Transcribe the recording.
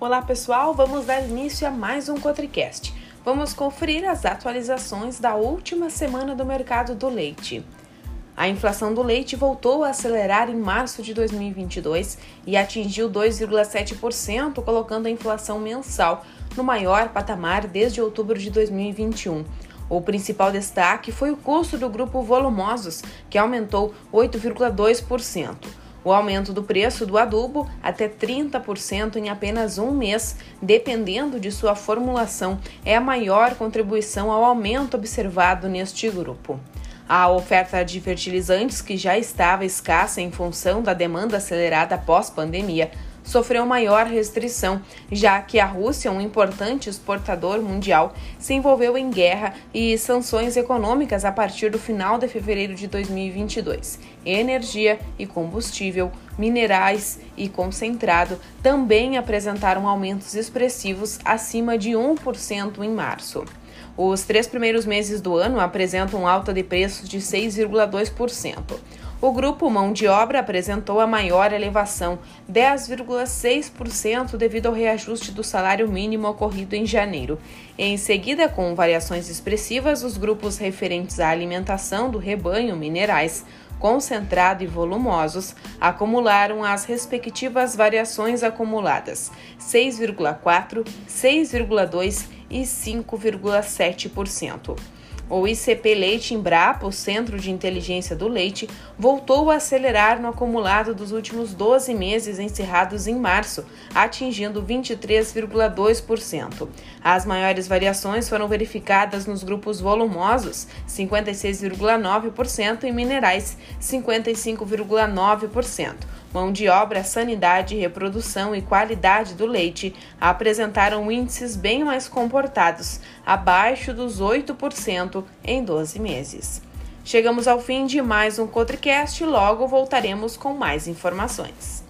Olá pessoal, vamos dar início a mais um Cotricast. Vamos conferir as atualizações da última semana do mercado do leite. A inflação do leite voltou a acelerar em março de 2022 e atingiu 2,7%, colocando a inflação mensal no maior patamar desde outubro de 2021. O principal destaque foi o custo do grupo volumosos, que aumentou 8,2%. O aumento do preço do adubo até 30% em apenas um mês, dependendo de sua formulação, é a maior contribuição ao aumento observado neste grupo. A oferta de fertilizantes, que já estava escassa em função da demanda acelerada pós-pandemia, sofreu maior restrição, já que a Rússia, um importante exportador mundial, se envolveu em guerra e sanções econômicas a partir do final de fevereiro de 2022. Energia e combustível, minerais e concentrado também apresentaram aumentos expressivos acima de 1% em março. Os três primeiros meses do ano apresentam alta de preços de 6,2%. O grupo mão de obra apresentou a maior elevação, 10,6%, devido ao reajuste do salário mínimo ocorrido em janeiro. Em seguida, com variações expressivas, os grupos referentes à alimentação do rebanho, minerais, concentrado e volumosos, acumularam as respectivas variações acumuladas, 6,4%, 6,2% e 5,7%. O ICP Leite Embrapa, o Centro de Inteligência do Leite, voltou a acelerar no acumulado dos últimos 12 meses encerrados em março, atingindo 23,2%. As maiores variações foram verificadas nos grupos volumosos, 56,9%, e minerais, 55,9%. Mão de obra, sanidade, reprodução e qualidade do leite apresentaram índices bem mais comportados, abaixo dos 8% em 12 meses. Chegamos ao fim de mais um Cotricast e logo voltaremos com mais informações.